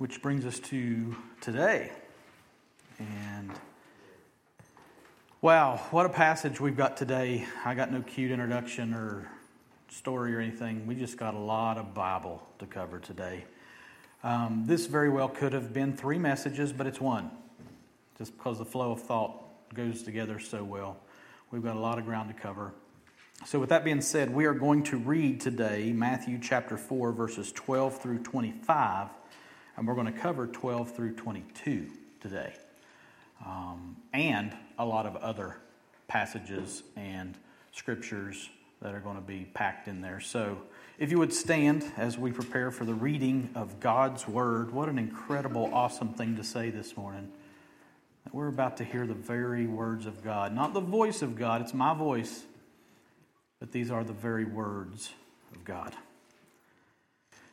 Which brings us to today. And wow, what a passage we've got today. I got no cute introduction or story or anything. We just got a lot of Bible to cover today. This very well could have been three messages, but it's one. Just because the flow of thought goes together so well. We've got a lot of ground to cover. So with that being said, we are going to read today Matthew chapter 4, verses 12 through 25. And we're going to cover 12 through 22 today. And a lot of other passages and scriptures that are going to be packed in there. So if you would stand as we prepare for the reading of God's Word. What an incredible, awesome thing to say this morning. That we're about to hear the very words of God. Not the voice of God, it's my voice. But these are the very words of God.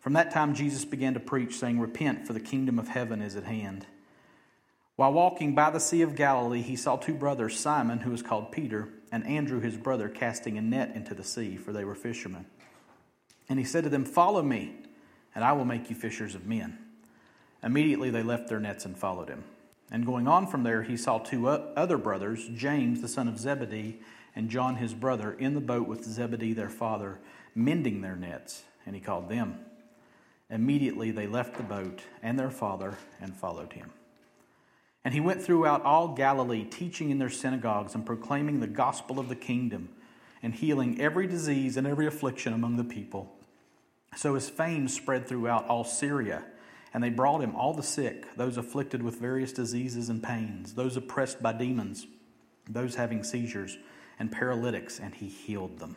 From that time Jesus began to preach, saying, "Repent, for the kingdom of heaven is at hand." While walking by the Sea of Galilee, he saw two brothers, Simon, who was called Peter, and Andrew, his brother, casting a net into the sea, for they were fishermen. And he said to them, "Follow me, and I will make you fishers of men." Immediately they left their nets and followed him. And going on from there, he saw two other brothers, James, the son of Zebedee, and John, his brother, in the boat with Zebedee, their father, mending their nets, and he called them. Immediately they left the boat and their father and followed him. And he went throughout all Galilee, teaching in their synagogues and proclaiming the gospel of the kingdom and healing every disease and every affliction among the people. So his fame spread throughout all Syria, and they brought him all the sick, those afflicted with various diseases and pains, those oppressed by demons, those having seizures and paralytics, and he healed them.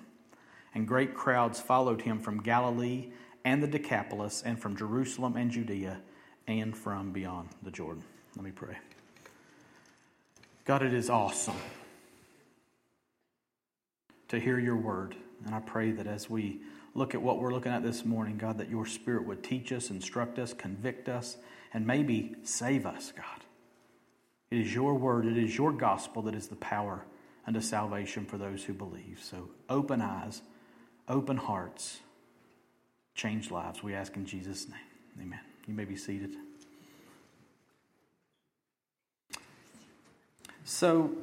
And great crowds followed him from Galilee and the Decapolis, and from Jerusalem and Judea, and from beyond the Jordan. Let me pray. God, it is awesome to hear your word. And I pray that as we look at what we're looking at this morning, God, that your Spirit would teach us, instruct us, convict us, and maybe save us, God. It is your word, it is your gospel that is the power unto salvation for those who believe. So open eyes, open hearts, change lives. We ask in Jesus' name. Amen. You may be seated. So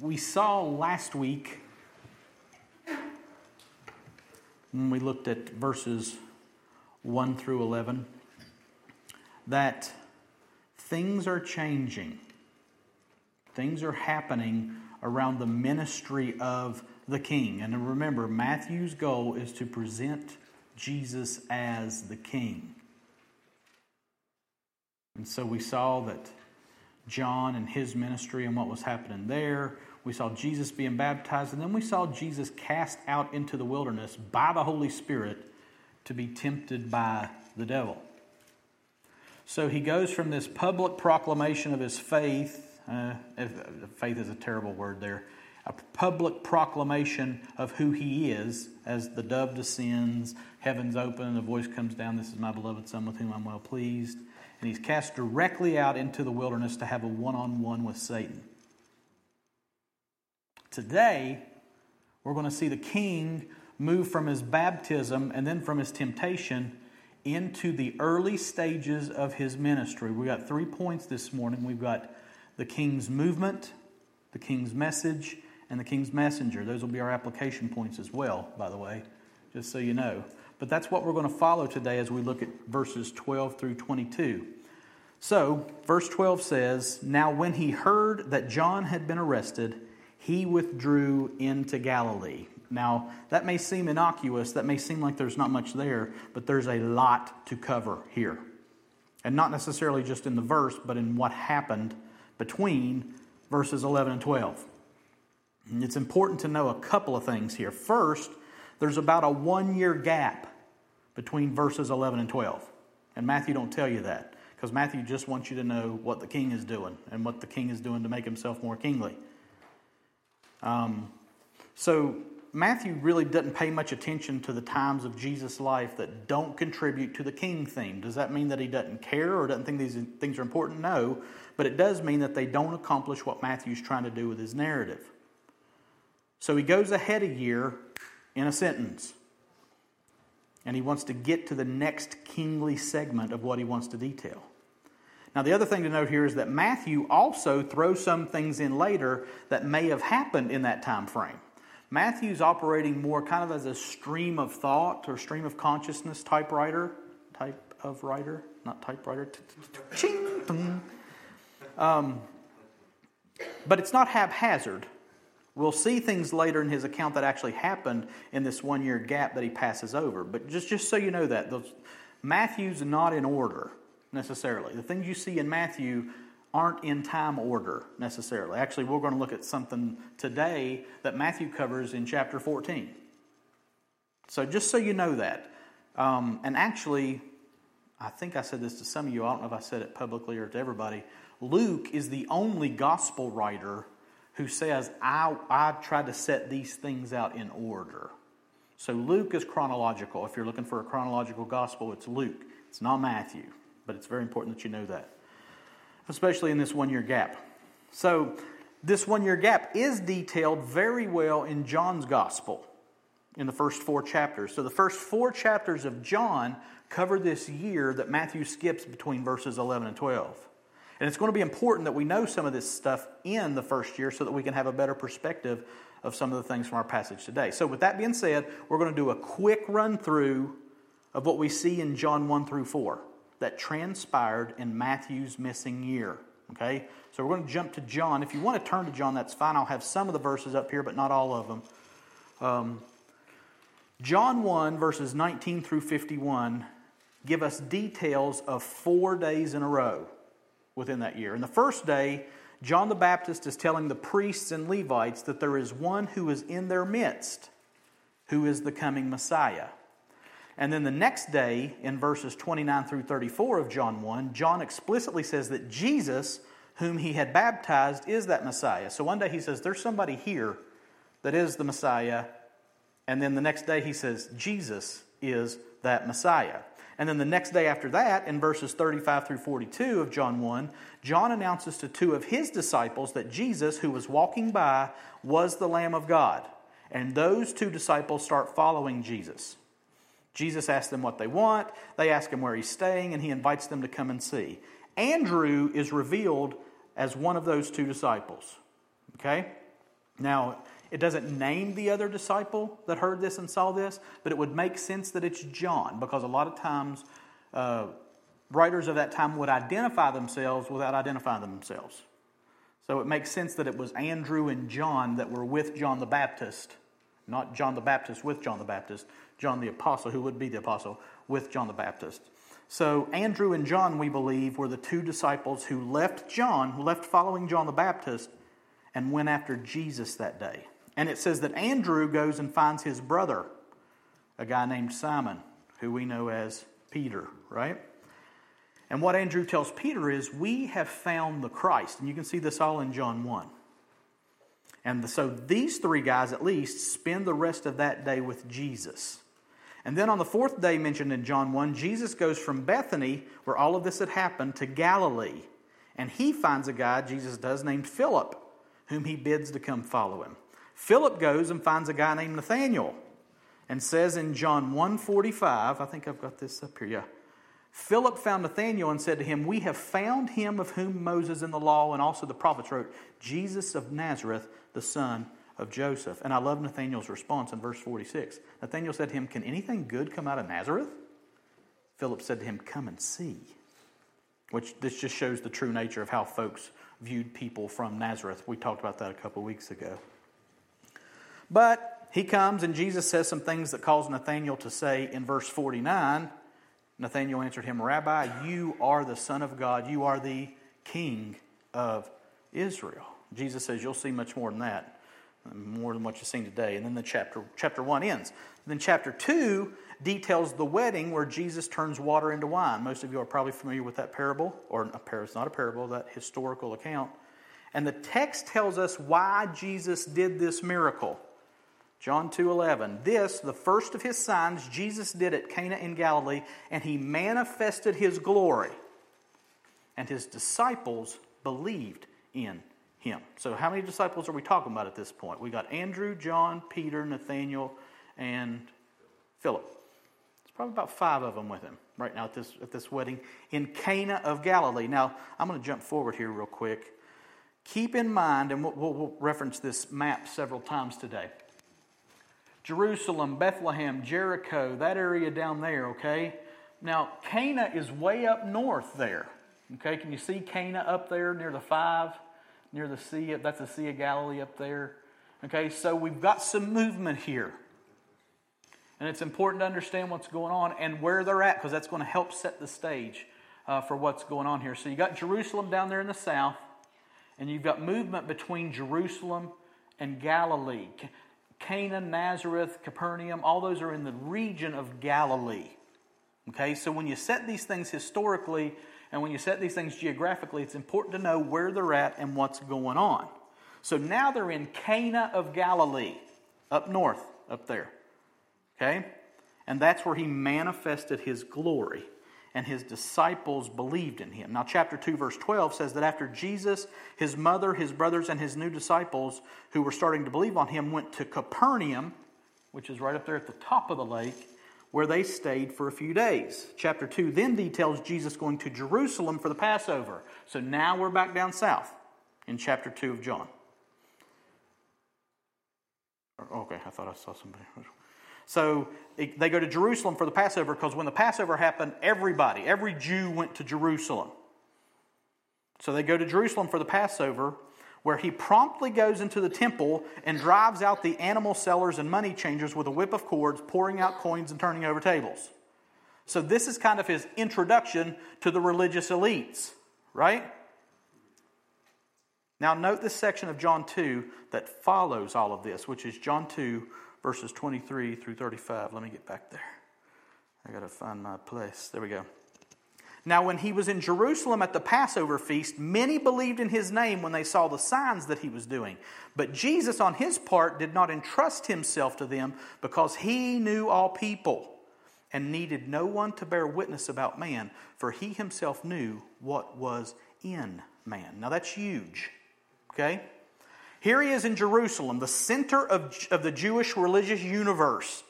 we saw last week when we looked at verses 1 through 11 that things are changing. Things are happening around the ministry of the King. And remember, Matthew's goal is to present Jesus as the King. And so we saw that John and his ministry and what was happening there. We saw Jesus being baptized, and then we saw Jesus cast out into the wilderness by the Holy Spirit to be tempted by the devil. So he goes from this public proclamation of his faith, faith is a terrible word there, a public proclamation of who he is as the dove descends, heavens open, a voice comes down, "This is my beloved Son with whom I'm well pleased." And he's cast directly out into the wilderness to have a one-on-one with Satan. Today, we're going to see the King move from his baptism and then from his temptation into the early stages of his ministry. We've got 3 points this morning. We've got the King's movement, the King's message, and the King's messenger. Those will be our application points as well, by the way, just so you know. But that's what we're going to follow today as we look at verses 12 through 22. So, verse 12 says, "Now when he heard that John had been arrested, he withdrew into Galilee." Now, that may seem innocuous, that may seem like there's not much there, but there's a lot to cover here. And not necessarily just in the verse, but in what happened between verses 11 and 12. And it's important to know a couple of things here. First, there's about a 1-year gap between verses 11 and 12. And Matthew don't tell you that. because Matthew just wants you to know what the king is doing and what the king is doing to make himself more kingly. So Matthew really doesn't pay much attention to the times of Jesus' life that don't contribute to the king theme. Does that mean that he doesn't care or doesn't think these things are important? No, but it does mean that they don't accomplish what Matthew's trying to do with his narrative. So he goes ahead a year in a sentence. And he wants to get to the next kingly segment of what he wants to detail. Now, the other thing to note here is that Matthew also throws some things in later that may have happened in that time frame. Matthew's operating more kind of as a stream of thought or stream of consciousness but it's not haphazard. We'll see things later in his account that actually happened in this one-year gap that he passes over. But just so you know that, Matthew's not in order, necessarily. The things you see in Matthew aren't in time order, necessarily. Actually, we're going to look at something today that Matthew covers in chapter 14. So just so you know that. And actually, I think I said this to some of you. I don't know if I said it publicly or to everybody. Luke is the only gospel writer who says, I tried to set these things out in order. So Luke is chronological. If you're looking for a chronological gospel, it's Luke. It's not Matthew, but it's very important that you know that, especially in this one-year gap. So this one-year gap is detailed very well in John's gospel in the first four chapters. So the first four chapters of John cover this year that Matthew skips between verses 11 and 12. And it's going to be important that we know some of this stuff in the first year so that we can have a better perspective of some of the things from our passage today. So with that being said, we're going to do a quick run through of what we see in John 1 through 4 that transpired in Matthew's missing year. Okay? So we're going to jump to John. If you want to turn to John, that's fine. I'll have some of the verses up here, but not all of them. John 1, verses 19 through 51, give us details of 4 days in a row within that year. And the first day, John the Baptist is telling the priests and Levites that there is one who is in their midst, who is the coming Messiah. And then the next day, in verses 29 through 34 of John 1, John explicitly says that Jesus, whom he had baptized, is that Messiah. So one day he says, there's somebody here that is the Messiah. And then the next day he says, Jesus is that Messiah. And then the next day after that, in verses 35 through 42 of John 1, John announces to two of his disciples that Jesus, who was walking by, was the Lamb of God. And those two disciples start following Jesus. Jesus asks them what they want. They ask him where he's staying, and he invites them to come and see. Andrew is revealed as one of those two disciples. Okay? Now, it doesn't name the other disciple that heard this and saw this, but it would make sense that it's John, because a lot of times writers of that time would identify themselves without identifying themselves. So it makes sense that it was Andrew and John that were with John the Baptist, not John the Baptist with John the Baptist, John the Apostle, who would be the Apostle, with John the Baptist. So Andrew and John, we believe, were the two disciples who left John, who left following John the Baptist, and went after Jesus that day. And it says that Andrew goes and finds his brother, a guy named Simon, who we know as Peter, right? And what Andrew tells Peter is, we have found the Christ. And you can see this all in John 1. And so these three guys, at least, spend the rest of that day with Jesus. And then on the fourth day mentioned in John 1, Jesus goes from Bethany, where all of this had happened, to Galilee. And he finds a guy, Jesus does, named Philip, whom he bids to come follow him. Philip goes and finds a guy named Nathanael and says in John 1:45, I think I've got this up here, yeah. Philip found Nathanael and said to him, we have found him of whom Moses in the law and also the prophets wrote, Jesus of Nazareth, the son of Joseph. And I love Nathanael's response in verse 46. Nathanael said to him, can anything good come out of Nazareth? Philip said to him, come and see. Which this just shows the true nature of how folks viewed people from Nazareth. We talked about that a couple weeks ago. But he comes and Jesus says some things that cause Nathanael to say in verse 49, Nathanael answered him, Rabbi, you are the Son of God. You are the King of Israel. Jesus says, you'll see much more than that, more than what you've seen today. And then the chapter 1 ends. Then chapter 2, details the wedding where Jesus turns water into wine. Most of you are probably familiar with that parable, or it's not a parable, that historical account. And the text tells us why Jesus did this miracle. John 2:11, this, the first of his signs, Jesus did at Cana in Galilee, and he manifested his glory, and his disciples believed in him. So how many disciples are we talking about at this point? We got Andrew, John, Peter, Nathanael, and Philip. It's probably about 5 of them with him right now at this wedding in Cana of Galilee. Now, I'm going to jump forward here real quick. Keep in mind, and we'll reference this map several times today, Jerusalem, Bethlehem, Jericho, that area down there, okay? Now, Cana is way up north there, okay? Can you see Cana up there near the 5, near the sea? That's the Sea of Galilee up there, okay? So we've got some movement here. And it's important to understand what's going on and where they're at, because that's going to help set the stage for what's going on here. So you got Jerusalem down there in the south, and you've got movement between Jerusalem and Galilee. Cana, Nazareth, Capernaum, all those are in the region of Galilee. Okay, so when you set these things historically and when you set these things geographically, it's important to know where they're at and what's going on. So now they're in Cana of Galilee, up north, up there. Okay, and that's where he manifested his glory, and his disciples believed in him. Now, chapter 2, verse 12 says that after Jesus, his mother, his brothers, and his new disciples who were starting to believe on him went to Capernaum, which is right up there at the top of the lake, where they stayed for a few days. Chapter 2 then details Jesus going to Jerusalem for the Passover. So now we're back down south in chapter 2 of John. Okay, I thought I saw somebody. So they go to Jerusalem for the Passover, because when the Passover happened, every Jew went to Jerusalem. So they go to Jerusalem for the Passover, where he promptly goes into the temple and drives out the animal sellers and money changers with a whip of cords, pouring out coins and turning over tables. So this is kind of his introduction to the religious elites, right? Now note this section of John 2 that follows all of this, which is John 2, verses 23 through 35. Let me get back there. I got to find my place. There we go. Now, when he was in Jerusalem at the Passover feast, many believed in his name when they saw the signs that he was doing. But Jesus, on his part, did not entrust himself to them, because he knew all people and needed no one to bear witness about man, for he himself knew what was in man. Now, that's huge. Okay? Here he is in Jerusalem, the center of the Jewish religious universe.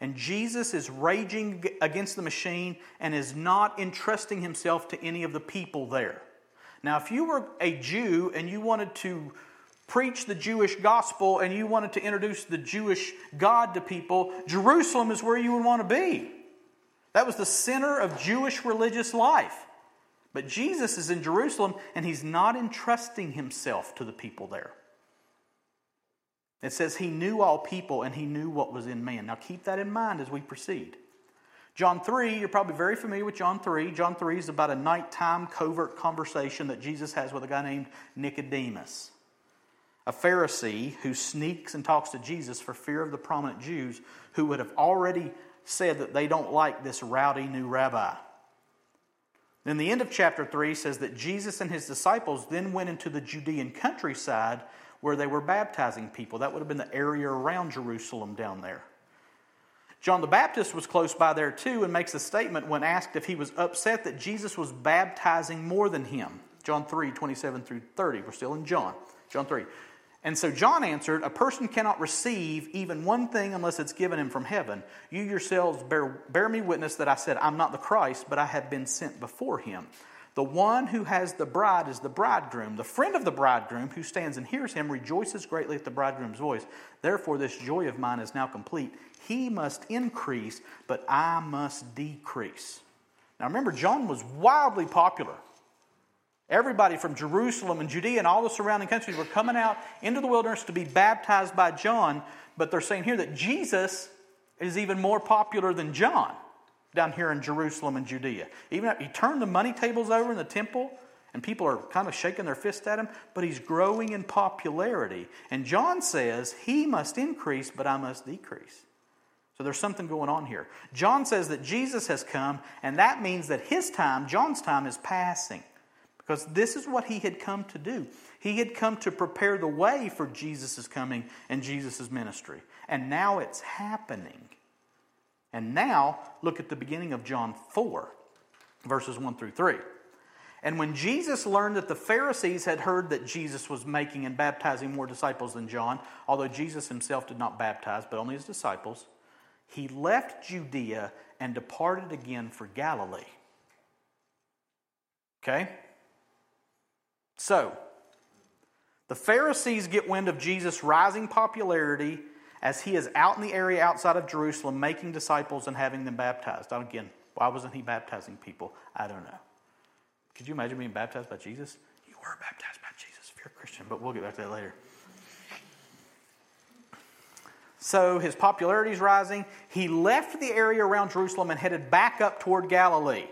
And Jesus is raging against the machine and is not entrusting himself to any of the people there. Now, if you were a Jew and you wanted to preach the Jewish gospel and you wanted to introduce the Jewish God to people, Jerusalem is where you would want to be. That was the center of Jewish religious life. But Jesus is in Jerusalem and he's not entrusting himself to the people there. It says he knew all people and he knew what was in man. Now keep that in mind as we proceed. John 3, you're probably very familiar with John 3. John 3 is about a nighttime covert conversation that Jesus has with a guy named Nicodemus, a Pharisee who sneaks and talks to Jesus for fear of the prominent Jews who would have already said that they don't like this rowdy new rabbi. Then the end of chapter 3 says that Jesus and his disciples then went into the Judean countryside where they were baptizing people. That would have been the area around Jerusalem down there. John the Baptist was close by there too, and makes a statement when asked if he was upset that Jesus was baptizing more than him. John 3, 27 through 30. We're still in John. John 3. And so John answered, "A person cannot receive even one thing unless it's given him from heaven. You yourselves bear me witness that I said, I'm not the Christ, but I have been sent before him. The one who has the bride is the bridegroom. The friend of the bridegroom who stands and hears him rejoices greatly at the bridegroom's voice. Therefore, this joy of mine is now complete. He must increase, but I must decrease." Now remember, John was wildly popular. Everybody from Jerusalem and Judea and all the surrounding countries were coming out into the wilderness to be baptized by John. But they're saying here that Jesus is even more popular than John down here in Jerusalem and Judea. Even he turned the money tables over in the temple, and people are kind of shaking their fists at him, but he's growing in popularity. And John says, he must increase, but I must decrease. So there's something going on here. John says that Jesus has come, and that means that his time, John's time, is passing. Because this is what he had come to do. He had come to prepare the way for Jesus' coming and Jesus' ministry. And now it's happening. And now, look at the beginning of John 4, verses 1 through 3. And when Jesus learned that the Pharisees had heard that Jesus was making and baptizing more disciples than John, although Jesus himself did not baptize, but only his disciples, he left Judea and departed again for Galilee. Okay? So, the Pharisees get wind of Jesus' rising popularity as he is out in the area outside of Jerusalem making disciples and having them baptized. And again, why wasn't he baptizing people? I don't know. Could you imagine being baptized by Jesus? You were baptized by Jesus if you're a Christian, but we'll get back to that later. So his popularity is rising. He left the area around Jerusalem and headed back up toward Galilee.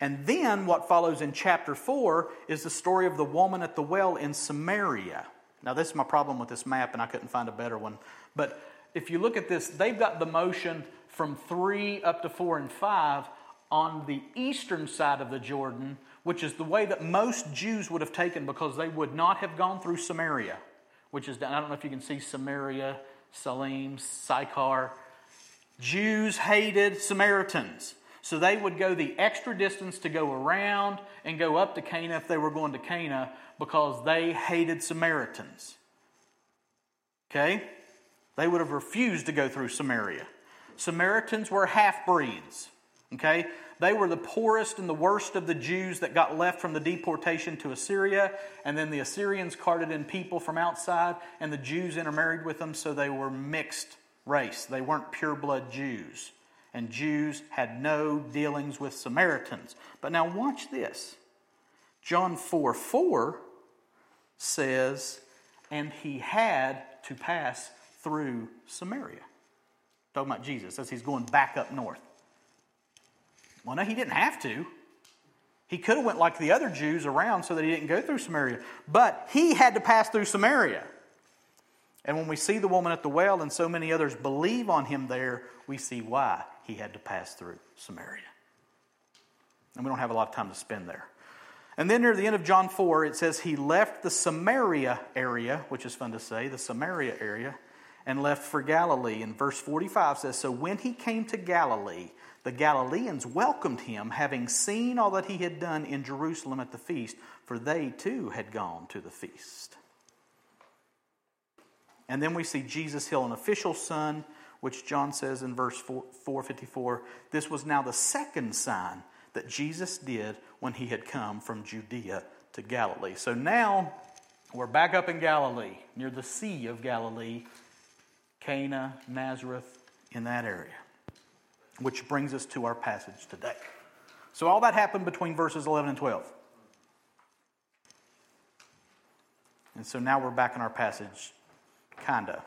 And then what follows in chapter 4 is the story of the woman at the well in Samaria. Now this is my problem with this map, and I couldn't find a better one. But if you look at this, they've got the motion from 3 up to 4 and 5 on the eastern side of the Jordan, which is the way that most Jews would have taken because they would not have gone through Samaria, which is, I don't know if you can see Samaria, Salim, Sychar. Jews hated Samaritans. So they would go the extra distance to go around and go up to Cana if they were going to Cana because they hated Samaritans. Okay? They would have refused to go through Samaria. Samaritans were half-breeds. Okay? They were the poorest and the worst of the Jews that got left from the deportation to Assyria, and then the Assyrians carted in people from outside, and the Jews intermarried with them, so they were mixed race. They weren't pure-blood Jews. And Jews had no dealings with Samaritans. But now watch this. John 4:4 says, and he had to pass through Samaria. Talking about Jesus as he's going back up north. Well, no, he didn't have to. He could have went like the other Jews around so that he didn't go through Samaria. But he had to pass through Samaria. And when we see the woman at the well and so many others believe on him there, we see why he had to pass through Samaria. And we don't have a lot of time to spend there. And then near the end of John 4, it says he left the Samaria area, which is fun to say, the Samaria area, and left for Galilee. And verse 45 says, so when he came to Galilee, the Galileans welcomed him, having seen all that he had done in Jerusalem at the feast, for they too had gone to the feast. And then we see Jesus heal an official's son, which John says in verse 4:54, this was now the second sign that Jesus did when he had come from Judea to Galilee. So now we're back up in Galilee, near the Sea of Galilee, Cana, Nazareth, in that area. Which brings us to our passage today. So all that happened between verses 11 and 12. And so now we're back in our passage, kinda.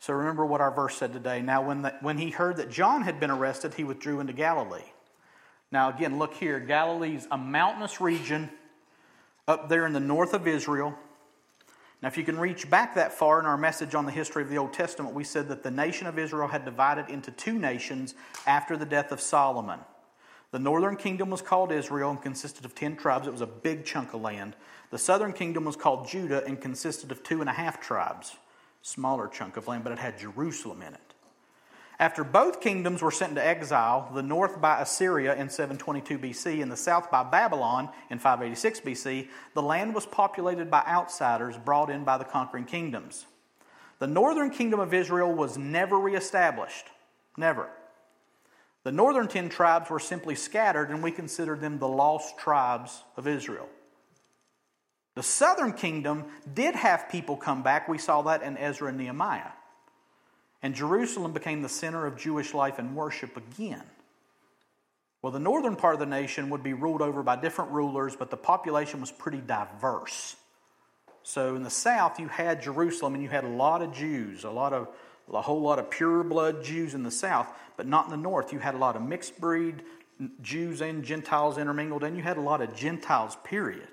So remember what our verse said today. Now when he heard that John had been arrested, he withdrew into Galilee. Now again, look here. Galilee's a mountainous region up there in the north of Israel. Now, if you can reach back that far in our message on the history of the Old Testament, we said that the nation of Israel had divided into two nations after the death of Solomon. The northern kingdom was called Israel and consisted of 10 tribes. It was a big chunk of land. The southern kingdom was called Judah and consisted of 2.5 tribes. Smaller chunk of land, but it had Jerusalem in it. After both kingdoms were sent into exile, the north by Assyria in 722 BC and the south by Babylon in 586 BC, the land was populated by outsiders brought in by the conquering kingdoms. The northern kingdom of Israel was never reestablished. Never. The northern 10 tribes were simply scattered, and we consider them the lost tribes of Israel. The southern kingdom did have people come back. We saw that in Ezra and Nehemiah. And Jerusalem became the center of Jewish life and worship again. Well, the northern part of the nation would be ruled over by different rulers, but the population was pretty diverse. So in the south, you had Jerusalem, and you had a lot of Jews, a whole lot of pure blood Jews in the south, but not in the north. You had a lot of mixed breed Jews and Gentiles intermingled, and you had a lot of Gentiles, period.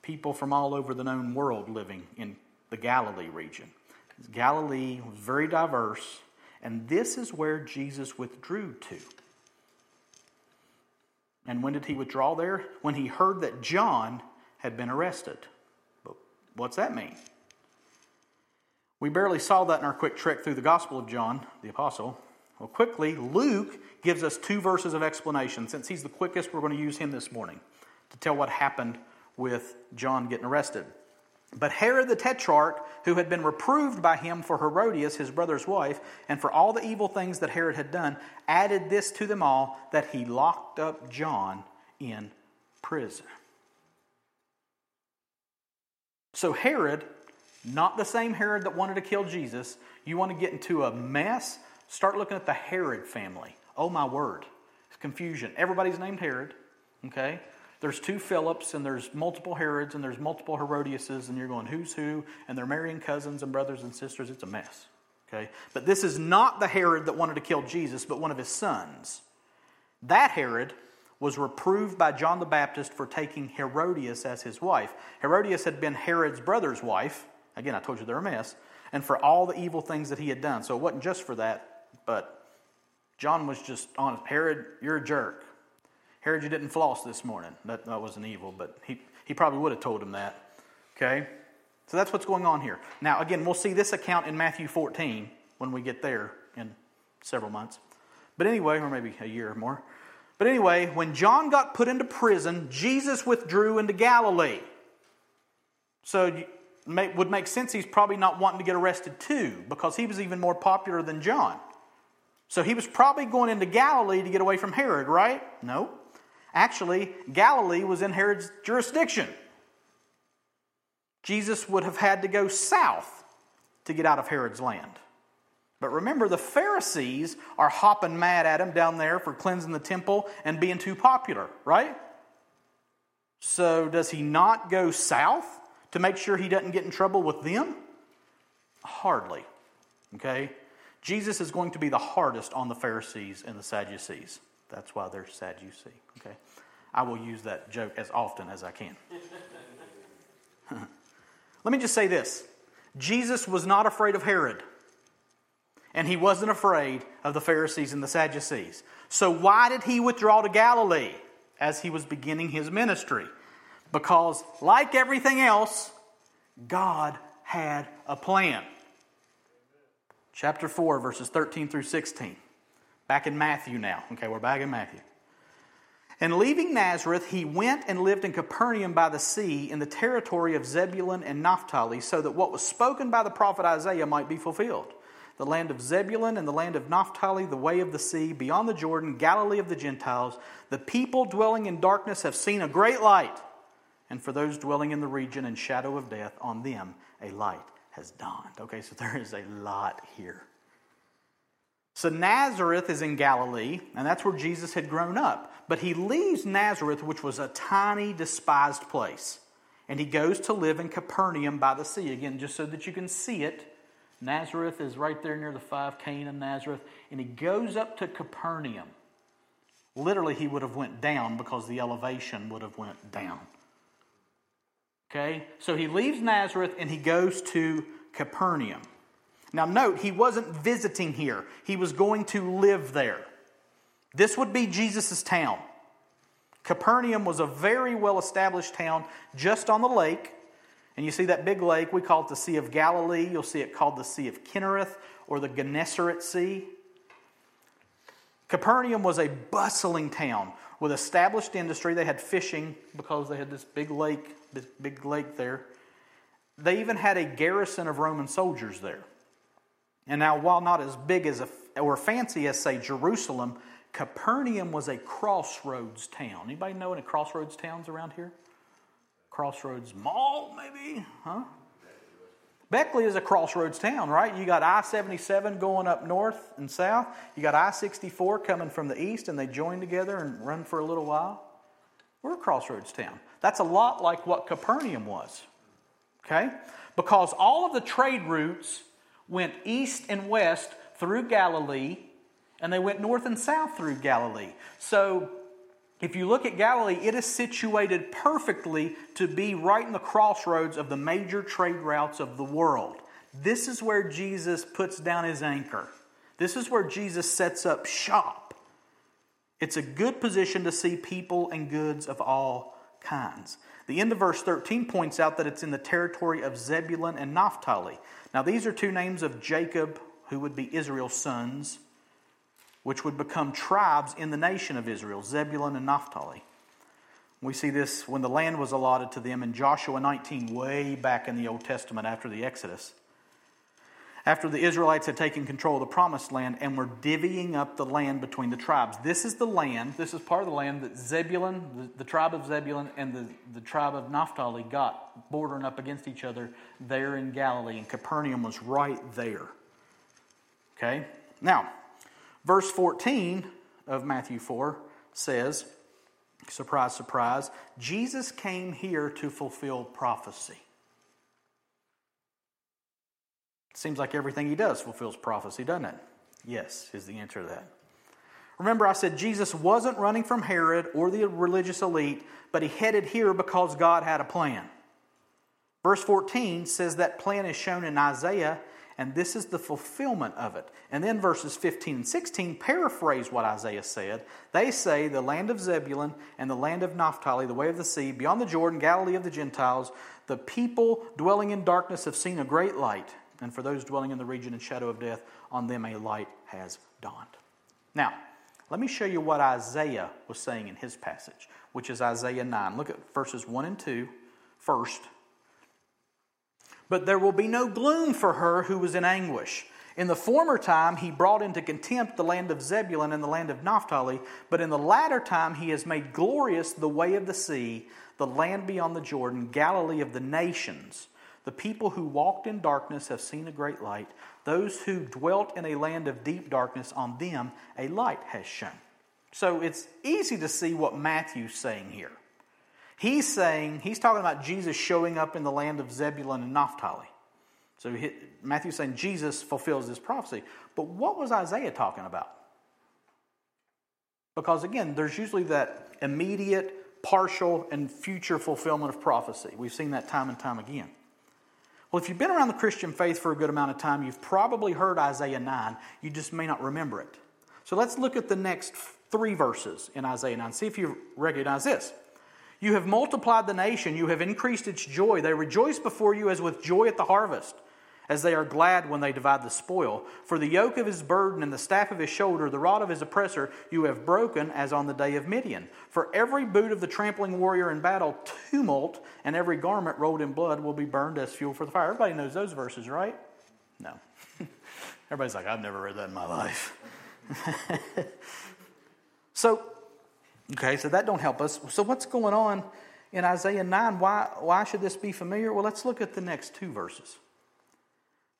People from all over the known world living in the Galilee region. Galilee was very diverse, and this is where Jesus withdrew to. And when did he withdraw there? When he heard that John had been arrested. But what's that mean? We barely saw that in our quick trek through the Gospel of John, the Apostle. Well, quickly, Luke gives us two verses of explanation. Since he's the quickest, we're going to use him this morning to tell what happened with John getting arrested. But Herod the Tetrarch, who had been reproved by him for Herodias, his brother's wife, and for all the evil things that Herod had done, added this to them all, that he locked up John in prison. So Herod, not the same Herod that wanted to kill Jesus. You want to get into a mess? Start looking at the Herod family. Oh my word. It's confusion. Everybody's named Herod. Okay? There's two Philips, and there's multiple Herods, and there's multiple Herodiases, and you're going, who's who? And they're marrying cousins and brothers and sisters. It's a mess. Okay? But this is not the Herod that wanted to kill Jesus, but one of his sons. That Herod was reproved by John the Baptist for taking Herodias as his wife. Herodias had been Herod's brother's wife. Again, I told you they're a mess. And for all the evil things that he had done. So it wasn't just for that, but John was just honest. Herod, you're a jerk. Herod, you didn't floss this morning. That wasn't evil, but he probably would have told him that. Okay? So that's what's going on here. Now, again, we'll see this account in Matthew 14 when we get there in several months. But anyway, or maybe a year or more. But anyway, when John got put into prison, Jesus withdrew into Galilee. So it would make sense he's probably not wanting to get arrested too, because he was even more popular than John. So he was probably going into Galilee to get away from Herod, right? No. Actually, Galilee was in Herod's jurisdiction. Jesus would have had to go south to get out of Herod's land. But remember, the Pharisees are hopping mad at him down there for cleansing the temple and being too popular, right? So does he not go south to make sure he doesn't get in trouble with them? Hardly. Okay? Jesus is going to be the hardest on the Pharisees and the Sadducees. That's why they're Sadducee. Okay? I will use that joke as often as I can. Let me just say this. Jesus was not afraid of Herod. And he wasn't afraid of the Pharisees and the Sadducees. So why did he withdraw to Galilee as he was beginning his ministry? Because, like everything else, God had a plan. Chapter 4, verses 13 through 16. Back in Matthew now. Okay, we're back in Matthew. And leaving Nazareth, he went and lived in Capernaum by the sea, in the territory of Zebulun and Naphtali, so that what was spoken by the prophet Isaiah might be fulfilled. The land of Zebulun and the land of Naphtali, the way of the sea, beyond the Jordan, Galilee of the Gentiles. The people dwelling in darkness have seen a great light. And for those dwelling in the region and shadow of death, on them a light has dawned. Okay, so there is a lot here. So Nazareth is in Galilee, and that's where Jesus had grown up. But he leaves Nazareth, which was a tiny, despised place. And he goes to live in Capernaum by the sea. Again, just so that you can see it, Nazareth is right there near the 5, Cana and Nazareth. And he goes up to Capernaum. Literally, he would have went down because the elevation would have went down. Okay, so he leaves Nazareth and he goes to Capernaum. Now note, he wasn't visiting here. He was going to live there. This would be Jesus' town. Capernaum was a very well-established town just on the lake. And you see that big lake, we call it the Sea of Galilee. You'll see it called the Sea of Kinnereth or the Gennesaret Sea. Capernaum was a bustling town with established industry. They had fishing because they had this big lake there. They even had a garrison of Roman soldiers there. And now, while not as big as or fancy as, say, Jerusalem, Capernaum was a crossroads town. Anybody know any crossroads towns around here? Crossroads Mall, maybe? Huh? Beckley is a crossroads town, right? You got I-77 going up north and south. You got I-64 coming from the east, and they join together and run for a little while. We're a crossroads town. That's a lot like what Capernaum was, okay? Because all of the trade routes went east and west through Galilee, and they went north and south through Galilee. So If you look at Galilee, it is situated perfectly to be right in the crossroads of the major trade routes of the world. This is where Jesus puts down his anchor. This is where Jesus sets up shop. It's a good position to see people and goods of all kinds. The end of verse 13 points out that it's in the territory of Zebulun and Naphtali. Now these are two names of Jacob, who would be Israel's sons, which would become tribes in the nation of Israel, Zebulun and Naphtali. We see this when the land was allotted to them in Joshua 19, way back in the Old Testament after the Exodus. After the Israelites had taken control of the promised land and were divvying up the land between the tribes. This is the land, this is part of the land that Zebulun, the tribe of Zebulun and the tribe of Naphtali got, bordering up against each other there in Galilee. And Capernaum was right there. Okay? Now, verse 14 of Matthew 4 says, surprise, surprise, Jesus came here to fulfill prophecy. Seems like everything he does fulfills prophecy, doesn't it? Yes, is the answer to that. Remember, I said Jesus wasn't running from Herod or the religious elite, but he headed here because God had a plan. Verse 14 says that plan is shown in Isaiah, and this is the fulfillment of it. And then verses 15 and 16 paraphrase what Isaiah said. They say, the land of Zebulun and the land of Naphtali, the way of the sea, beyond the Jordan, Galilee of the Gentiles, the people dwelling in darkness have seen a great light. And for those dwelling in the region and shadow of death, on them a light has dawned. Now, let me show you what Isaiah was saying in his passage, which is Isaiah 9. Look at verses 1 and 2 first. But there will be no gloom for her who was in anguish. In the former time he brought into contempt the land of Zebulun and the land of Naphtali, but in the latter time he has made glorious the way of the sea, the land beyond the Jordan, Galilee of the nations. The people who walked in darkness have seen a great light. Those who dwelt in a land of deep darkness, on them a light has shone. So it's easy to see what Matthew's saying here. He's saying, he's talking about Jesus showing up in the land of Zebulun and Naphtali. So Matthew's saying Jesus fulfills this prophecy. But what was Isaiah talking about? Because again, there's usually that immediate, partial, and future fulfillment of prophecy. We've seen that time and time again. Well, if you've been around the Christian faith for a good amount of time, you've probably heard Isaiah 9. You just may not remember it. So let's look at the next three verses in Isaiah 9. See if you recognize this. You have multiplied the nation. You have increased its joy. They rejoice before you as with joy at the harvest, as they are glad when they divide the spoil. For the yoke of his burden and the staff of his shoulder, the rod of his oppressor, you have broken as on the day of Midian. For every boot of the trampling warrior in battle, tumult, and every garment rolled in blood will be burned as fuel for the fire. Everybody knows those verses, right? No. Everybody's like, I've never read that in my life. So that don't help us. So what's going on in Isaiah 9? Why should this be familiar? Well, let's look at the next two verses.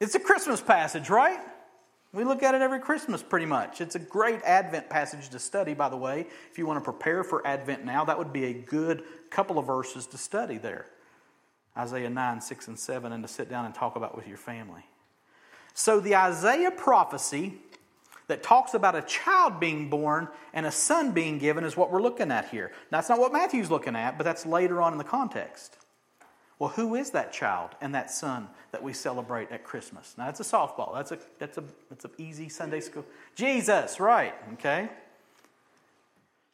It's a Christmas passage, right? We look at it every Christmas pretty much. It's a great Advent passage to study, by the way. If you want to prepare for Advent now, that would be a good couple of verses to study there. Isaiah 9, 6, and 7, and to sit down and talk about with your family. So the Isaiah prophecy that talks about a child being born and a son being given is what we're looking at here. Now, that's not what Matthew's looking at, but that's later on in the context. Well, who is that child and that son that we celebrate at Christmas? Now, that's a softball. That's an easy Sunday school. Jesus, right, okay?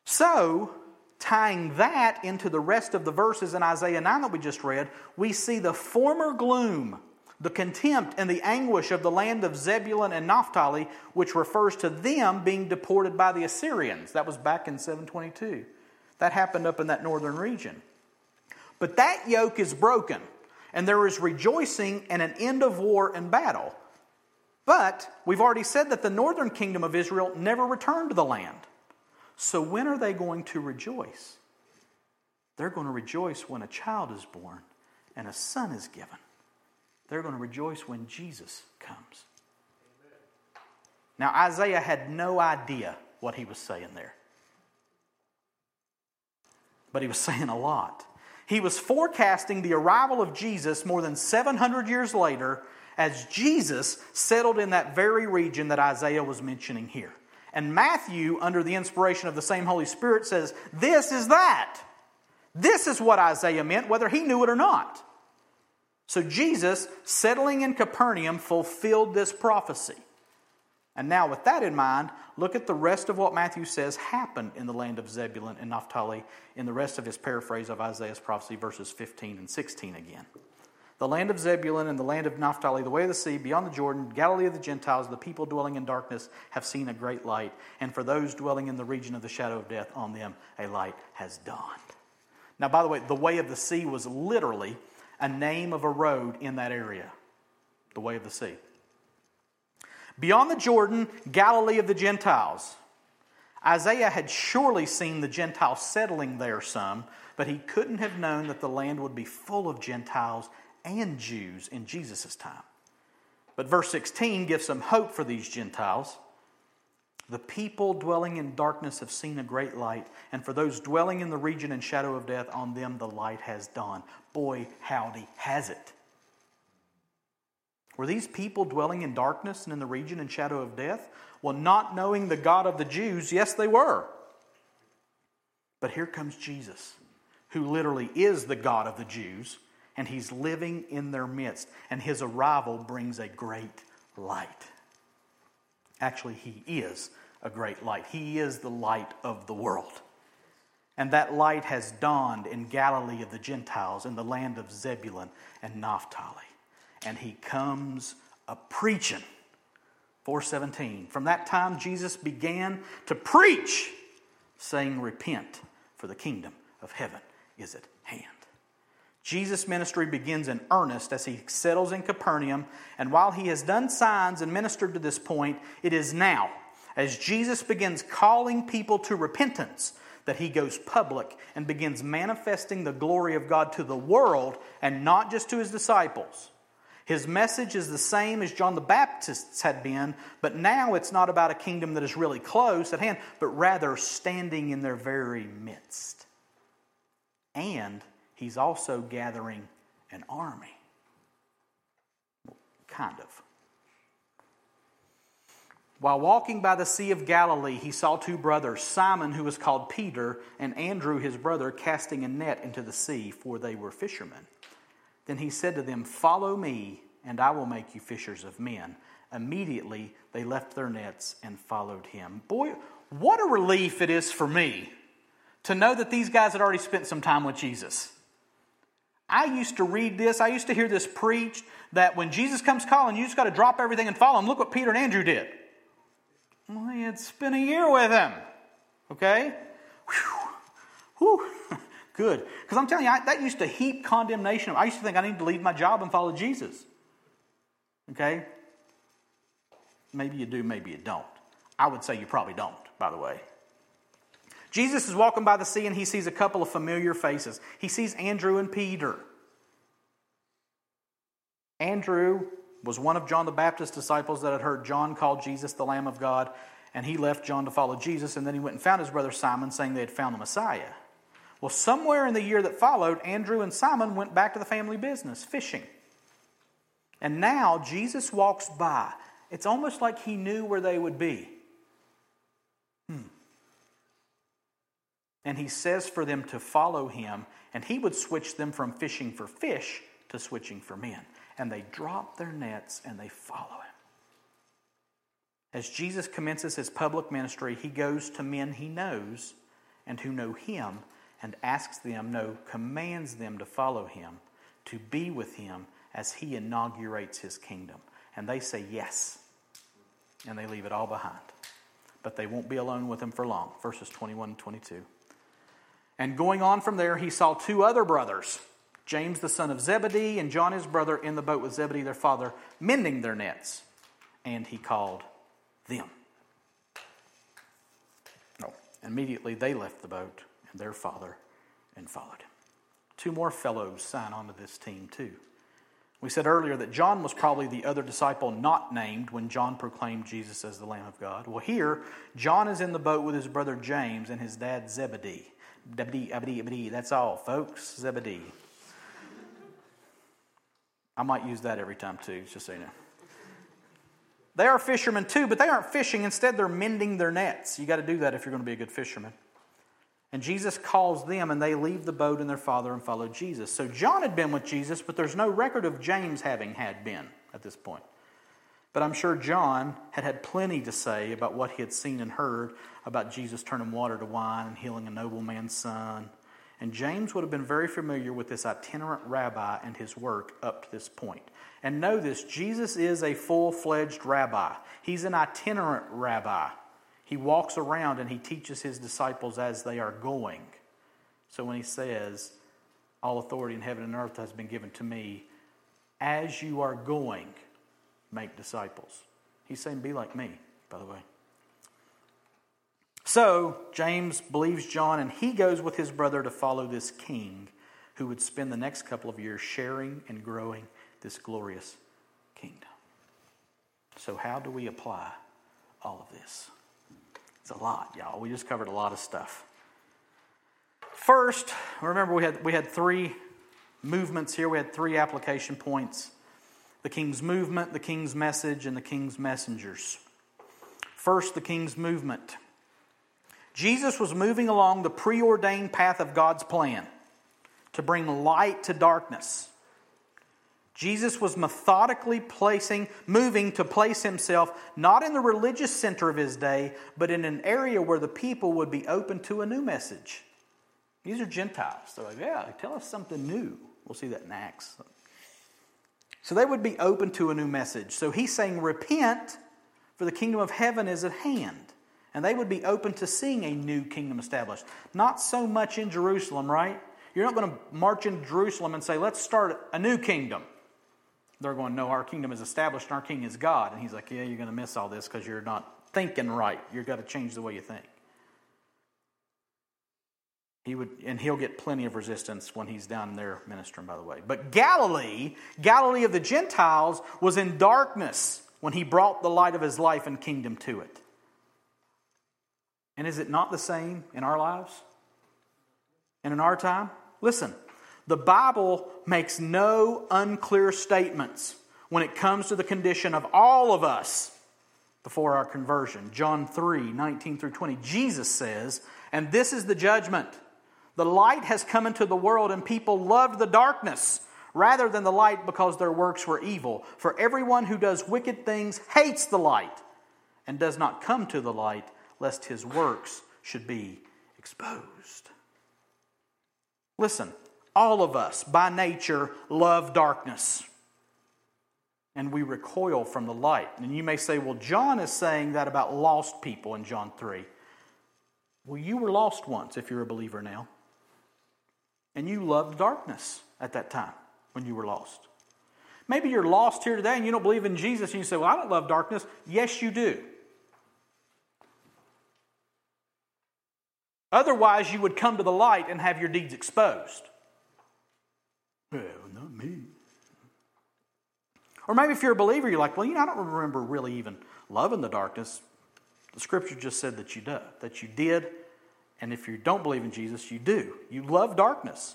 So, tying that into the rest of the verses in Isaiah 9 that we just read, we see the former gloom, the contempt and the anguish of the land of Zebulun and Naphtali, which refers to them being deported by the Assyrians. That was back in 722. That happened up in that northern region. But that yoke is broken, and there is rejoicing and an end of war and battle. But we've already said that the northern kingdom of Israel never returned to the land. So when are they going to rejoice? They're going to rejoice when a child is born and a son is given. They're going to rejoice when Jesus comes. Now, Isaiah had no idea what he was saying there. But he was saying a lot. He was forecasting the arrival of Jesus more than 700 years later as Jesus settled in that very region that Isaiah was mentioning here. And Matthew, under the inspiration of the same Holy Spirit, says, this is that. This is what Isaiah meant, whether he knew it or not. So Jesus, settling in Capernaum, fulfilled this prophecy. And now with that in mind, look at the rest of what Matthew says happened in the land of Zebulun and Naphtali in the rest of his paraphrase of Isaiah's prophecy, verses 15 and 16 again. The land of Zebulun and the land of Naphtali, the way of the sea, beyond the Jordan, Galilee of the Gentiles, the people dwelling in darkness have seen a great light. And for those dwelling in the region of the shadow of death, on them a light has dawned. Now, by the way, the way of the sea was literally a name of a road in that area. The way of the sea. Beyond the Jordan, Galilee of the Gentiles. Isaiah had surely seen the Gentiles settling there some, but he couldn't have known that the land would be full of Gentiles and Jews in Jesus' time. But verse 16 gives some hope for these Gentiles. The people dwelling in darkness have seen a great light, and for those dwelling in the region and shadow of death, on them the light has dawned. Boy, howdy, has it. Were these people dwelling in darkness and in the region and shadow of death? Well, not knowing the God of the Jews, yes, they were. But here comes Jesus, who literally is the God of the Jews, and he's living in their midst, and his arrival brings a great light. Actually, he is a great light. He is the light of the world. And that light has dawned in Galilee of the Gentiles, in the land of Zebulun and Naphtali. And he comes a-preaching. 4:17. From that time Jesus began to preach, saying, repent, for the kingdom of heaven is at hand. Jesus' ministry begins in earnest as he settles in Capernaum, and while he has done signs and ministered to this point, it is now, as Jesus begins calling people to repentance, that he goes public and begins manifesting the glory of God to the world and not just to his disciples. His message is the same as John the Baptist's had been, but now it's not about a kingdom that is really close at hand, but rather standing in their very midst. And he's also gathering an army. Kind of. While walking by the Sea of Galilee, he saw two brothers, Simon, who was called Peter, and Andrew, his brother, casting a net into the sea, for they were fishermen. Then he said to them, follow me, and I will make you fishers of men. Immediately they left their nets and followed him. Boy, what a relief it is for me to know that these guys had already spent some time with Jesus. I used to read this, I used to hear this preached, that when Jesus comes calling, you just got to drop everything and follow him. Look what Peter and Andrew did. Well, they had spent a year with him. Okay? Whew. Whew. Good. Because I'm telling you, that used to heap condemnation. I used to think I need to leave my job and follow Jesus. Okay? Maybe you do, maybe you don't. I would say you probably don't, by the way. Jesus is walking by the sea and he sees a couple of familiar faces. He sees Andrew and Peter. Andrew was one of John the Baptist's disciples that had heard John call Jesus the Lamb of God, and he left John to follow Jesus, and then he went and found his brother Simon, saying they had found the Messiah. Well, somewhere in the year that followed, Andrew and Simon went back to the family business, fishing. And now Jesus walks by. It's almost like he knew where they would be. And he says for them to follow him, and he would switch them from fishing for fish to switching for men. And they drop their nets and they follow him. As Jesus commences his public ministry, he goes to men he knows and who know him and asks them, no, commands them to follow him, to be with him as he inaugurates his kingdom. And they say yes, and they leave it all behind. But they won't be alone with him for long. Verses 21 and 22. And going on from there, he saw two other brothers, James the son of Zebedee and John his brother, in the boat with Zebedee their father, mending their nets. And he called them. Immediately they left the boat and their father and followed him. Two more fellows sign onto this team too. We said earlier that John was probably the other disciple not named when John proclaimed Jesus as the Lamb of God. Well, here, John is in the boat with his brother James and his dad Zebedee. That's all, folks. Zebedee. I might use that every time too, just so you know. They are fishermen too, but they aren't fishing. Instead, they're mending their nets. You got to do that if you're going to be a good fisherman. And Jesus calls them, and they leave the boat and their father and follow Jesus. So John had been with Jesus, but there's no record of James having had been at this point. But I'm sure John had had plenty to say about what he had seen and heard about Jesus turning water to wine and healing a nobleman's son. And James would have been very familiar with this itinerant rabbi and his work up to this point. And know this, Jesus is a full-fledged rabbi. He's an itinerant rabbi. He walks around and he teaches his disciples as they are going. So when he says, "All authority in heaven and earth has been given to me," as you are going, make disciples. He's saying, be like me, by the way. So James believes John, and he goes with his brother to follow this king who would spend the next couple of years sharing and growing this glorious kingdom. So how do we apply all of this? It's a lot, y'all. We just covered a lot of stuff. First, remember we had three movements here. We had three application points. The king's movement, the king's message, and the king's messengers. First, the king's movement. Jesus was moving along the preordained path of God's plan to bring light to darkness. Jesus was methodically moving to place himself not in the religious center of his day, but in an area where the people would be open to a new message. These are Gentiles. They're like, yeah, tell us something new. We'll see that in Acts. So they would be open to a new message. So he's saying, repent, for the kingdom of heaven is at hand. And they would be open to seeing a new kingdom established. Not so much in Jerusalem, right? You're not going to march into Jerusalem and say, let's start a new kingdom. They're going, no, our kingdom is established and our king is God. And he's like, yeah, you're going to miss all this because you're not thinking right. You've got to change the way you think. He'll get plenty of resistance when he's down there ministering, by the way. But Galilee of the Gentiles, was in darkness when he brought the light of his life and kingdom to it. And is it not the same in our lives? And in our time? Listen. The Bible makes no unclear statements when it comes to the condition of all of us before our conversion. John 3:19 through 20. Jesus says, "And this is the judgment. The light has come into the world, and people loved the darkness rather than the light because their works were evil. For everyone who does wicked things hates the light and does not come to the light, lest his works should be exposed." Listen. All of us, by nature, love darkness. And we recoil from the light. And you may say, well, John is saying that about lost people in John 3. Well, you were lost once if you're a believer now. And you loved darkness at that time when you were lost. Maybe you're lost here today and you don't believe in Jesus. And you say, well, I don't love darkness. Yes, you do. Otherwise, you would come to the light and have your deeds exposed. Well, not me. Or maybe if you're a believer, you're like, well, I don't remember really even loving the darkness. The scripture just said that you did. And if you don't believe in Jesus, you do. You love darkness.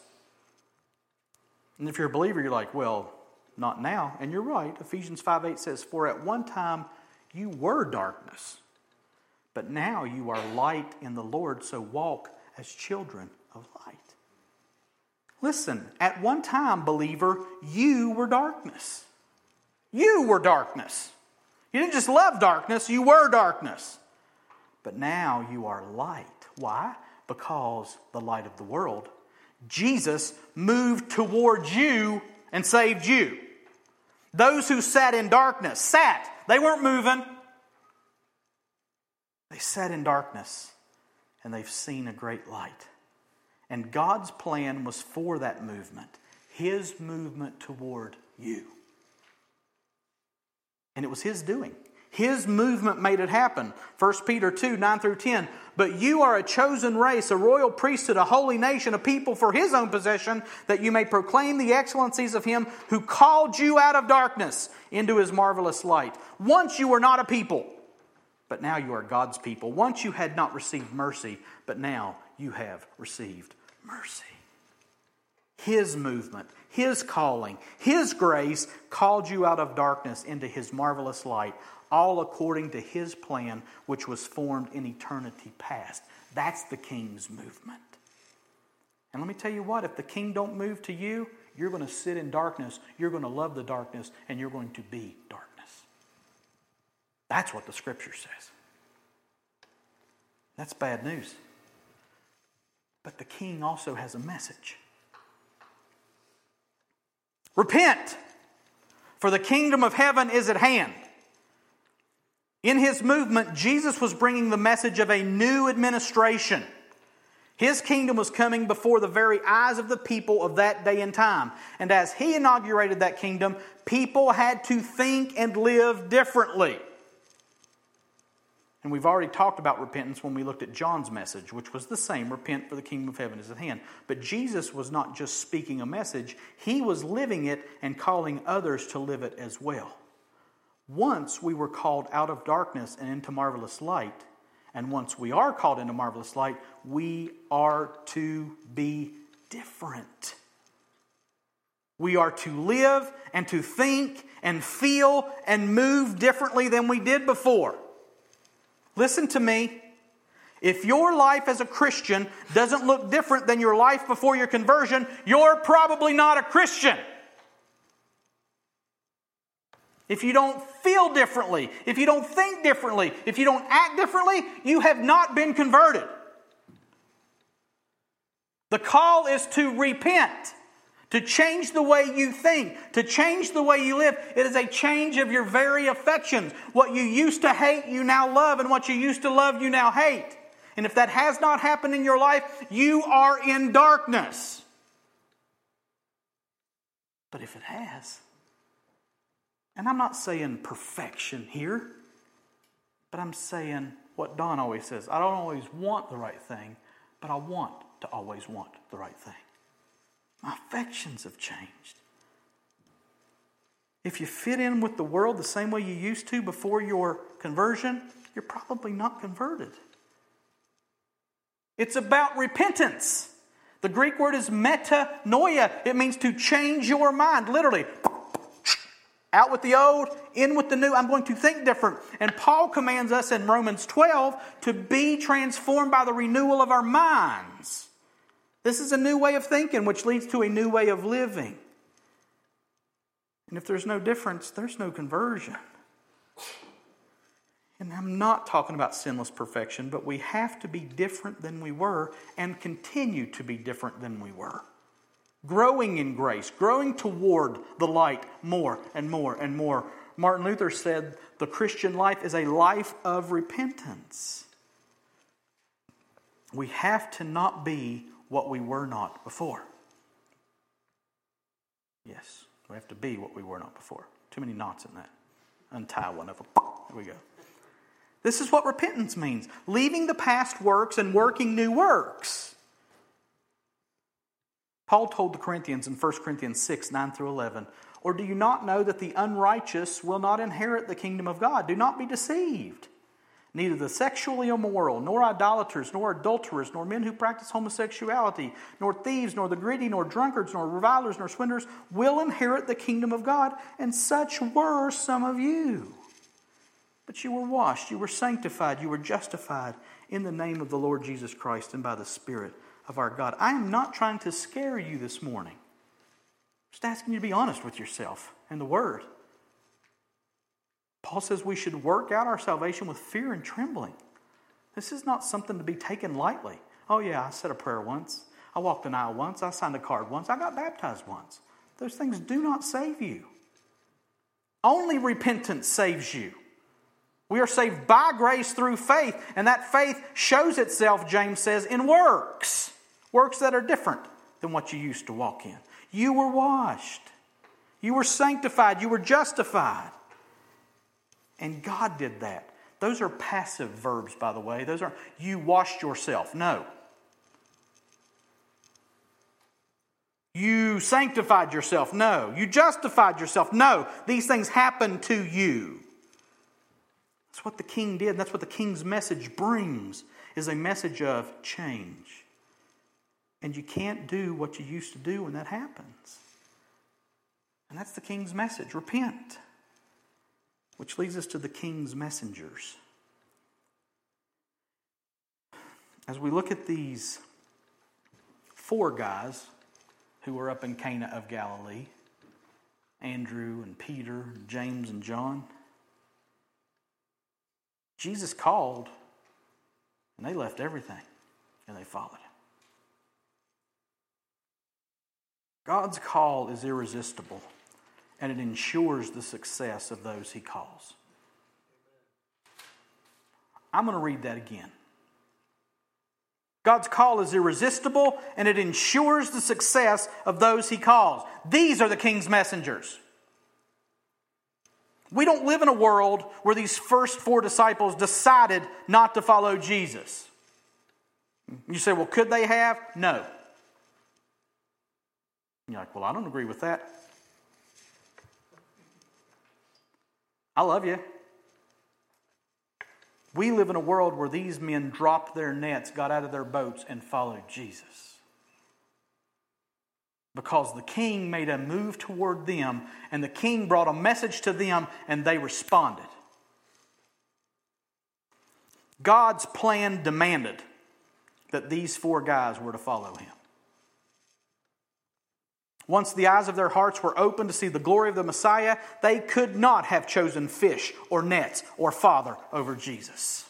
And if you're a believer, you're like, well, not now. And you're right. Ephesians 5:8 says, "For at one time you were darkness, but now you are light in the Lord, so walk as children of light." Listen, at one time, believer, you were darkness. You were darkness. You didn't just love darkness, you were darkness. But now you are light. Why? Because the light of the world, Jesus, moved towards you and saved you. Those who sat in darkness they weren't moving. They sat in darkness and they've seen a great light. And God's plan was for that movement. His movement toward you. And it was His doing. His movement made it happen. 1 Peter 2, 9 through 10. But you are a chosen race, a royal priesthood, a holy nation, a people for his own possession, that you may proclaim the excellencies of him who called you out of darkness into his marvelous light. Once you were not a people, but now you are God's people. Once you had not received mercy, but now you have received mercy. His movement, his calling, his grace called you out of darkness into his marvelous light, all according to his plan, which was formed in eternity past. That's the king's movement. And let me tell you what, if the king don't move to you, you're going to sit in darkness, you're going to love the darkness, and you're going to be darkness. That's what the scripture says. That's bad news. But the king also has a message. Repent, for the kingdom of heaven is at hand. In his movement, Jesus was bringing the message of a new administration. His kingdom was coming before the very eyes of the people of that day and time. And as he inaugurated that kingdom, people had to think and live differently. And we've already talked about repentance when we looked at John's message, which was the same, repent for the kingdom of heaven is at hand. But Jesus was not just speaking a message, he was living it and calling others to live it as well. Once we were called out of darkness and into marvelous light, and once we are called into marvelous light, we are to be different. We are to live and to think and feel and move differently than we did before. Listen to me. If your life as a Christian doesn't look different than your life before your conversion, you're probably not a Christian. If you don't feel differently, if you don't think differently, if you don't act differently, you have not been converted. The call is to repent, to change the way you think, to change the way you live. It is a change of your very affections. What you used to hate, you now love, and what you used to love, you now hate. And if that has not happened in your life, you are in darkness. But if it has, and I'm not saying perfection here, but I'm saying what Don always says. I don't always want the right thing, but I want to always want the right thing. My affections have changed. If you fit in with the world the same way you used to before your conversion, you're probably not converted. It's about repentance. The Greek word is metanoia. It means to change your mind, literally. Out with the old, in with the new. I'm going to think different. And Paul commands us in Romans 12 to be transformed by the renewal of our minds. This is a new way of thinking, which leads to a new way of living. And if there's no difference, there's no conversion. And I'm not talking about sinless perfection, but we have to be different than we were and continue to be different than we were. Growing in grace, growing toward the light more and more and more. Martin Luther said the Christian life is a life of repentance. We have to not be what we were not before. Yes, we have to be what we were not before. Too many knots in that. Untie one of them. There we go. This is what repentance means. Leaving the past works and working new works. Paul told the Corinthians in 1 Corinthians 6, 9 through 11, or do you not know that the unrighteous will not inherit the kingdom of God? Do not be deceived. Neither the sexually immoral, nor idolaters, nor adulterers, nor men who practice homosexuality, nor thieves, nor the greedy, nor drunkards, nor revilers, nor swindlers will inherit the kingdom of God. And such were some of you. But you were washed, you were sanctified, you were justified in the name of the Lord Jesus Christ and by the Spirit of our God. I am not trying to scare you this morning. I'm just asking you to be honest with yourself and the Word. Paul says we should work out our salvation with fear and trembling. This is not something to be taken lightly. Oh yeah, I said a prayer once. I walked an aisle once. I signed a card once. I got baptized once. Those things do not save you. Only repentance saves you. We are saved by grace through faith, and that faith shows itself, James says, in works. Works that are different than what you used to walk in. You were washed. You were sanctified. You were justified. And God did that. Those are passive verbs, by the way. Those aren't, you washed yourself. No. You sanctified yourself. No. You justified yourself. No. These things happen to you. That's what the king did. That's what the king's message brings, is a message of change. And you can't do what you used to do when that happens. And that's the king's message. Repent. Which leads us to the king's messengers. As we look at these four guys who were up in Cana of Galilee, Andrew and Peter and James and John, Jesus called, and they left everything and they followed him. God's call is irresistible, and it ensures the success of those he calls. I'm going to read that again. God's call is irresistible, and it ensures the success of those he calls. These are the king's messengers. We don't live in a world where these first four disciples decided not to follow Jesus. You say, well, could they have? No. You're like, well, I don't agree with that. I love you. We live in a world where these men dropped their nets, got out of their boats, and followed Jesus. Because the king made a move toward them, and the king brought a message to them, and they responded. God's plan demanded that these four guys were to follow him. Once the eyes of their hearts were open to see the glory of the Messiah, they could not have chosen fish or nets or father over Jesus.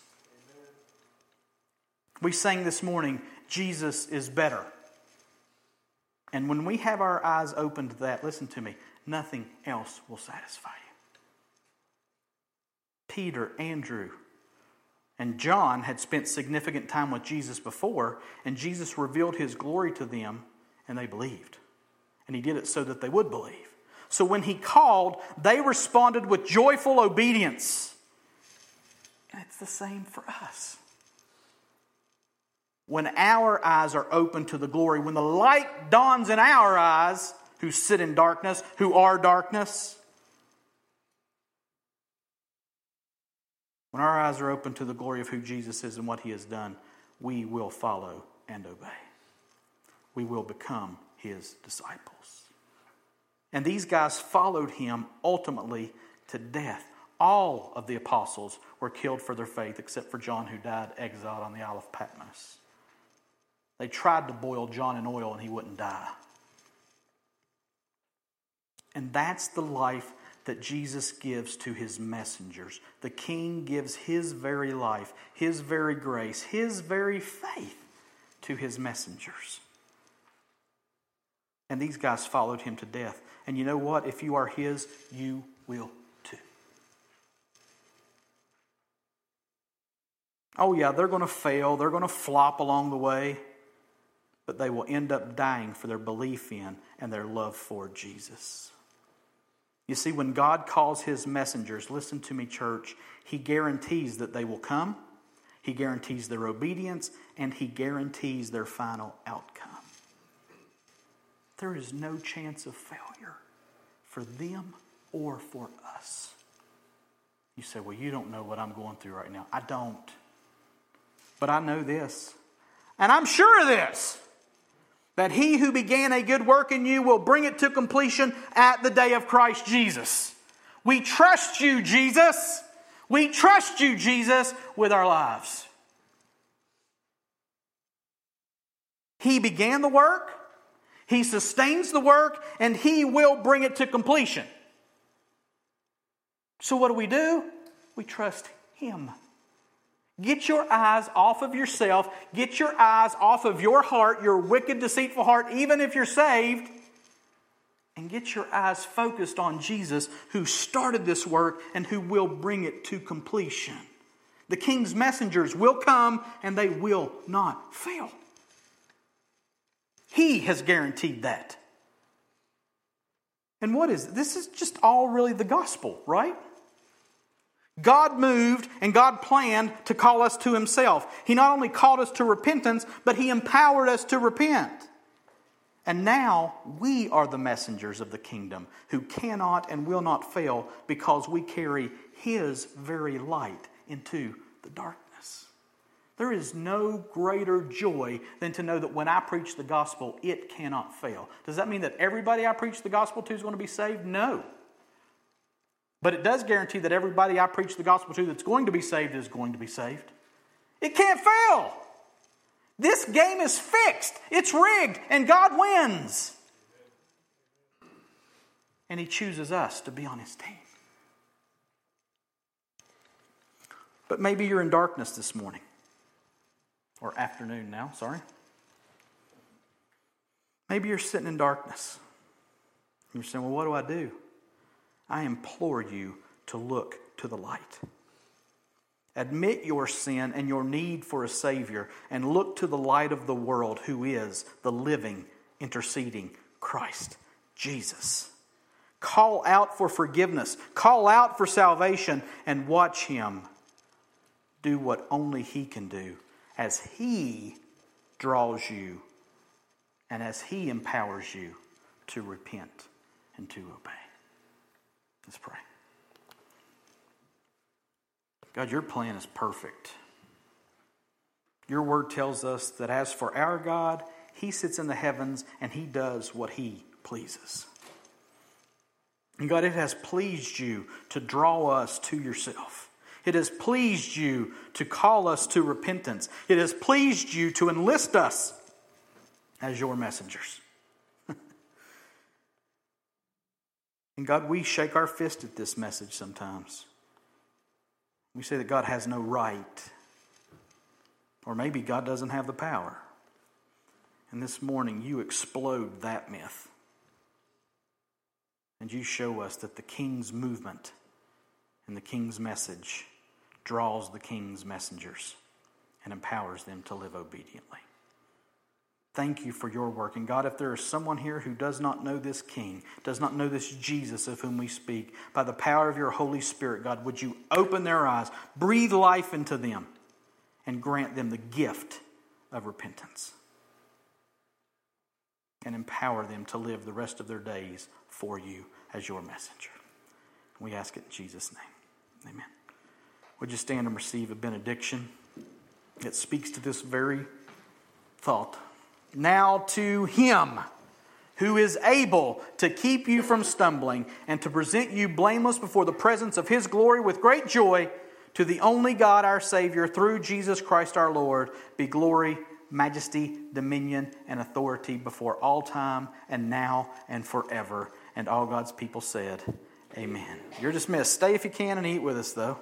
We sang this morning, Jesus is better. And when we have our eyes open to that, listen to me, nothing else will satisfy you. Peter, Andrew, and John had spent significant time with Jesus before, and Jesus revealed his glory to them, and they believed. And he did it so that they would believe. So when he called, they responded with joyful obedience. And it's the same for us. When our eyes are open to the glory, when the light dawns in our eyes, who sit in darkness, who are darkness. When our eyes are open to the glory of who Jesus is and what he has done, we will follow and obey. We will become his disciples. And these guys followed him ultimately to death. All of the apostles were killed for their faith except for John, who died exiled on the Isle of Patmos. They tried to boil John in oil and he wouldn't die. And that's the life that Jesus gives to his messengers. The king gives his very life, his very grace, his very faith to his messengers. And these guys followed him to death. And you know what? If you are his, you will too. Oh yeah, they're going to fail. They're going to flop along the way. But they will end up dying for their belief in and their love for Jesus. You see, when God calls his messengers, listen to me, church, he guarantees that they will come. He guarantees their obedience. And he guarantees their final outcome. There is no chance of failure for them or for us. You say, well, you don't know what I'm going through right now. I don't. But I know this. And I'm sure of this. That he who began a good work in you will bring it to completion at the day of Christ Jesus. We trust you, Jesus. We trust you, Jesus, with our lives. He began the work. He sustains the work, and he will bring it to completion. So what do? We trust him. Get your eyes off of yourself. Get your eyes off of your heart, your wicked, deceitful heart, even if you're saved. And get your eyes focused on Jesus, who started this work and who will bring it to completion. The king's messengers will come, and they will not fail. He has guaranteed that. And what is it? This is just all really the gospel, right? God moved and God planned to call us to Himself. He not only called us to repentance, but He empowered us to repent. And now we are the messengers of the kingdom who cannot and will not fail because we carry His very light into the darkness. There is no greater joy than to know that when I preach the gospel, it cannot fail. Does that mean that everybody I preach the gospel to is going to be saved? No. But it does guarantee that everybody I preach the gospel to that's going to be saved is going to be saved. It can't fail. This game is fixed. It's rigged, and God wins. And He chooses us to be on His team. But maybe you're in darkness this morning. Or afternoon now, sorry. Maybe you're sitting in darkness. You're saying, well, what do? I implore you to look to the light. Admit your sin and your need for a Savior and look to the light of the world who is the living, interceding Christ, Jesus. Call out for forgiveness. Call out for salvation and watch Him do what only He can do as He draws you and as He empowers you to repent and to obey. Let's pray. God, Your plan is perfect. Your word tells us that as for our God, He sits in the heavens and He does what He pleases. And God, it has pleased You to draw us to Yourself. It has pleased You to call us to repentance. It has pleased You to enlist us as Your messengers. And God, we shake our fist at this message sometimes. We say that God has no right. Or maybe God doesn't have the power. And this morning You explode that myth. And You show us that the King's movement and the King's message draws the King's messengers and empowers them to live obediently. Thank You for Your work. And God, if there is someone here who does not know this King, does not know this Jesus of whom we speak, by the power of Your Holy Spirit, God, would You open their eyes, breathe life into them, and grant them the gift of repentance. And empower them to live the rest of their days for You as Your messenger. We ask it in Jesus' name. Amen. Would you stand and receive a benediction that speaks to this very thought? Now to Him who is able to keep you from stumbling and to present you blameless before the presence of His glory with great joy, to the only God our Savior, through Jesus Christ our Lord, be glory, majesty, dominion, and authority before all time and now and forever. And all God's people said, amen. You're dismissed. Stay if you can and eat with us though.